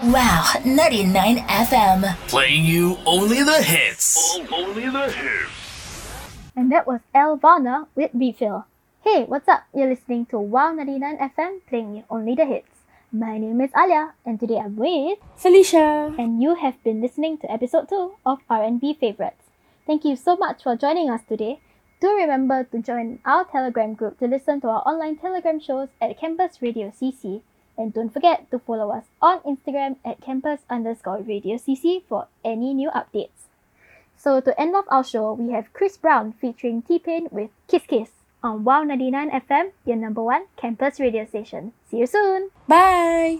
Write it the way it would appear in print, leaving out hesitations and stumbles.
WOW 99FM. Playing you only the hits. Only the hits. And that was Elle Vaughner with BeatPhil. Hey, what's up? You're listening to WOW 99FM, playing you only the hits. My name is Alia, and today I'm with Felicia. And you have been listening to episode 2 of R&B Favorites. Thank you so much for joining us today. Do remember to join our Telegram group to listen to our online Telegram shows at Campus Radio CC. And don't forget to follow us on Instagram at Campus_Radio CC for any new updates. So to end off our show, we have Chris Brown featuring T-Pain with Kiss Kiss. On WOW 99FM, your number one campus radio station. See you soon. Bye.